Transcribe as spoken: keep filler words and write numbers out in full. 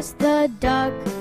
just the duck.